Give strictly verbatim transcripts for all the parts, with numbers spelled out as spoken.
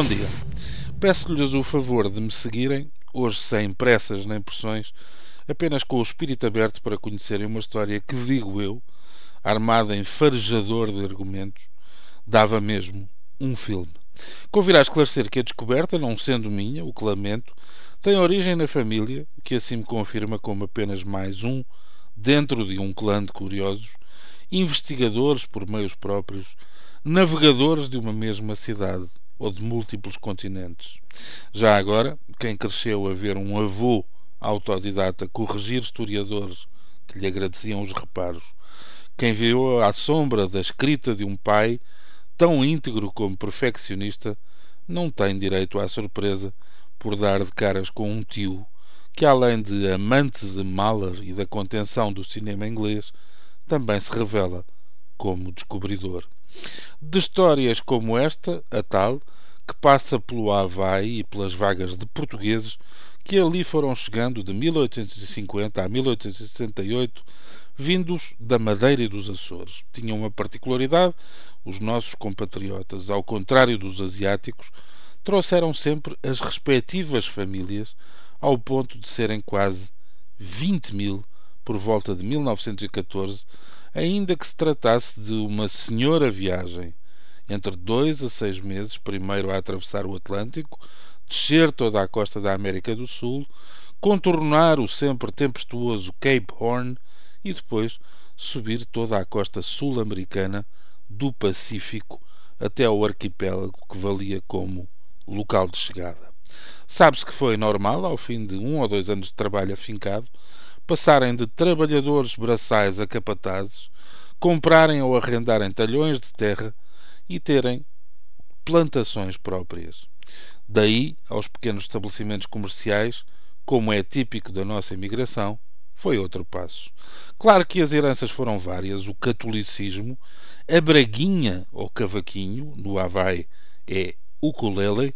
Bom dia. Peço-lhes o favor de me seguirem, hoje sem pressas nem pressões, apenas com o espírito aberto para conhecerem uma história que, digo eu, armada em farejador de argumentos, dava mesmo um filme. Convirá esclarecer que a descoberta, não sendo minha, o que lamento, tem origem na família, que assim me confirma como apenas mais um, dentro de um clã de curiosos, investigadores por meios próprios, navegadores de uma mesma cidade ou de múltiplos continentes. Já agora, quem cresceu a ver um avô autodidata corrigir historiadores que lhe agradeciam os reparos, quem viveu à sombra da escrita de um pai tão íntegro como perfeccionista, não tem direito à surpresa por dar de caras com um tio que, além de amante de Mahler e da contenção do cinema inglês, também se revela como descobridor. De histórias como esta, a tal, que passa pelo Havaí e pelas vagas de portugueses que ali foram chegando de mil oitocentos e cinquenta a mil oitocentos e sessenta e oito, vindos da Madeira e dos Açores. Tinham uma particularidade: os nossos compatriotas, ao contrário dos asiáticos, trouxeram sempre as respectivas famílias, ao ponto de serem quase vinte mil por volta de mil novecentos e catorze, ainda que se tratasse de uma senhora viagem, entre dois a seis meses, primeiro a atravessar o Atlântico, descer toda a costa da América do Sul, contornar o sempre tempestuoso Cape Horn e depois subir toda a costa sul-americana do Pacífico até ao arquipélago que valia como local de chegada. Sabe-se que foi normal, ao fim de um ou dois anos de trabalho afincado, passarem de trabalhadores braçais a capatazes, comprarem ou arrendarem talhões de terra e terem plantações próprias. Daí aos pequenos estabelecimentos comerciais, como é típico da nossa imigração, foi outro passo. Claro que as heranças foram várias: o catolicismo, a braguinha ou cavaquinho, no Havaí é ukulele,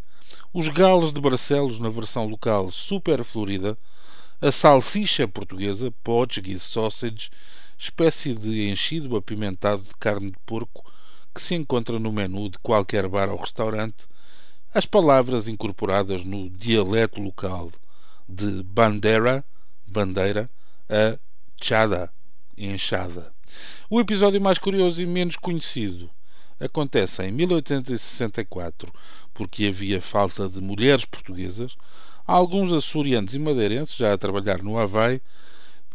os galos de Barcelos na versão local super florida, a salsicha portuguesa, Portuguese sausage, espécie de enchido apimentado de carne de porco que se encontra no menu de qualquer bar ou restaurante, as palavras incorporadas no dialeto local de bandera, bandeira, a tchada, enxada. O episódio mais curioso e menos conhecido acontece em mil oitocentos e sessenta e quatro, porque havia falta de mulheres portuguesas. Alguns açorianos e madeirenses, já a trabalhar no Havaí,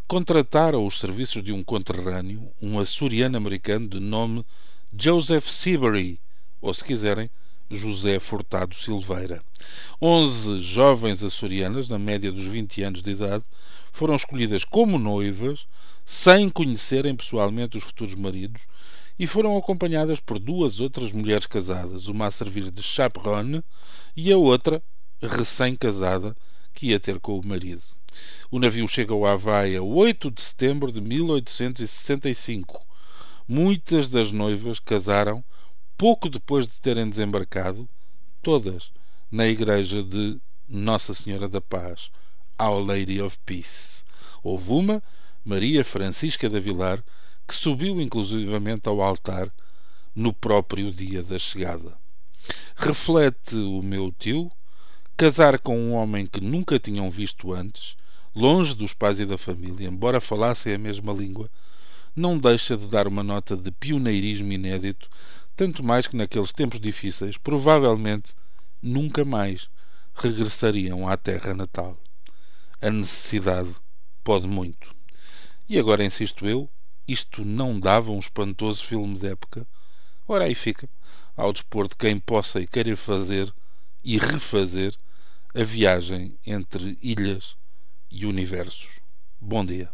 contrataram os serviços de um conterrâneo, um açoriano americano de nome Joseph Seabury, ou, se quiserem, José Furtado Silveira. Onze jovens açorianas, na média dos vinte anos de idade, foram escolhidas como noivas, sem conhecerem pessoalmente os futuros maridos, e foram acompanhadas por duas outras mulheres casadas, uma a servir de chaperone e a outra recém-casada, que ia ter com o marido. O navio chega ao Havaí a oito de setembro de mil oitocentos e sessenta e cinco. Muitas das noivas casaram pouco depois de terem desembarcado, todas na igreja de Nossa Senhora da Paz, Our Lady of Peace. Houve uma, Maria Francisca da Vilar, que subiu inclusivamente ao altar no próprio dia da chegada. Reflete o meu tio: casar com um homem que nunca tinham visto antes, longe dos pais e da família, embora falassem a mesma língua, não deixa de dar uma nota de pioneirismo inédito, tanto mais que naqueles tempos difíceis, provavelmente, nunca mais regressariam à terra natal. A necessidade pode muito. E agora insisto eu, isto não dava um espantoso filme de época? Ora, aí fica, ao dispor de quem possa e queira fazer e refazer a viagem entre ilhas e universos. Bom dia.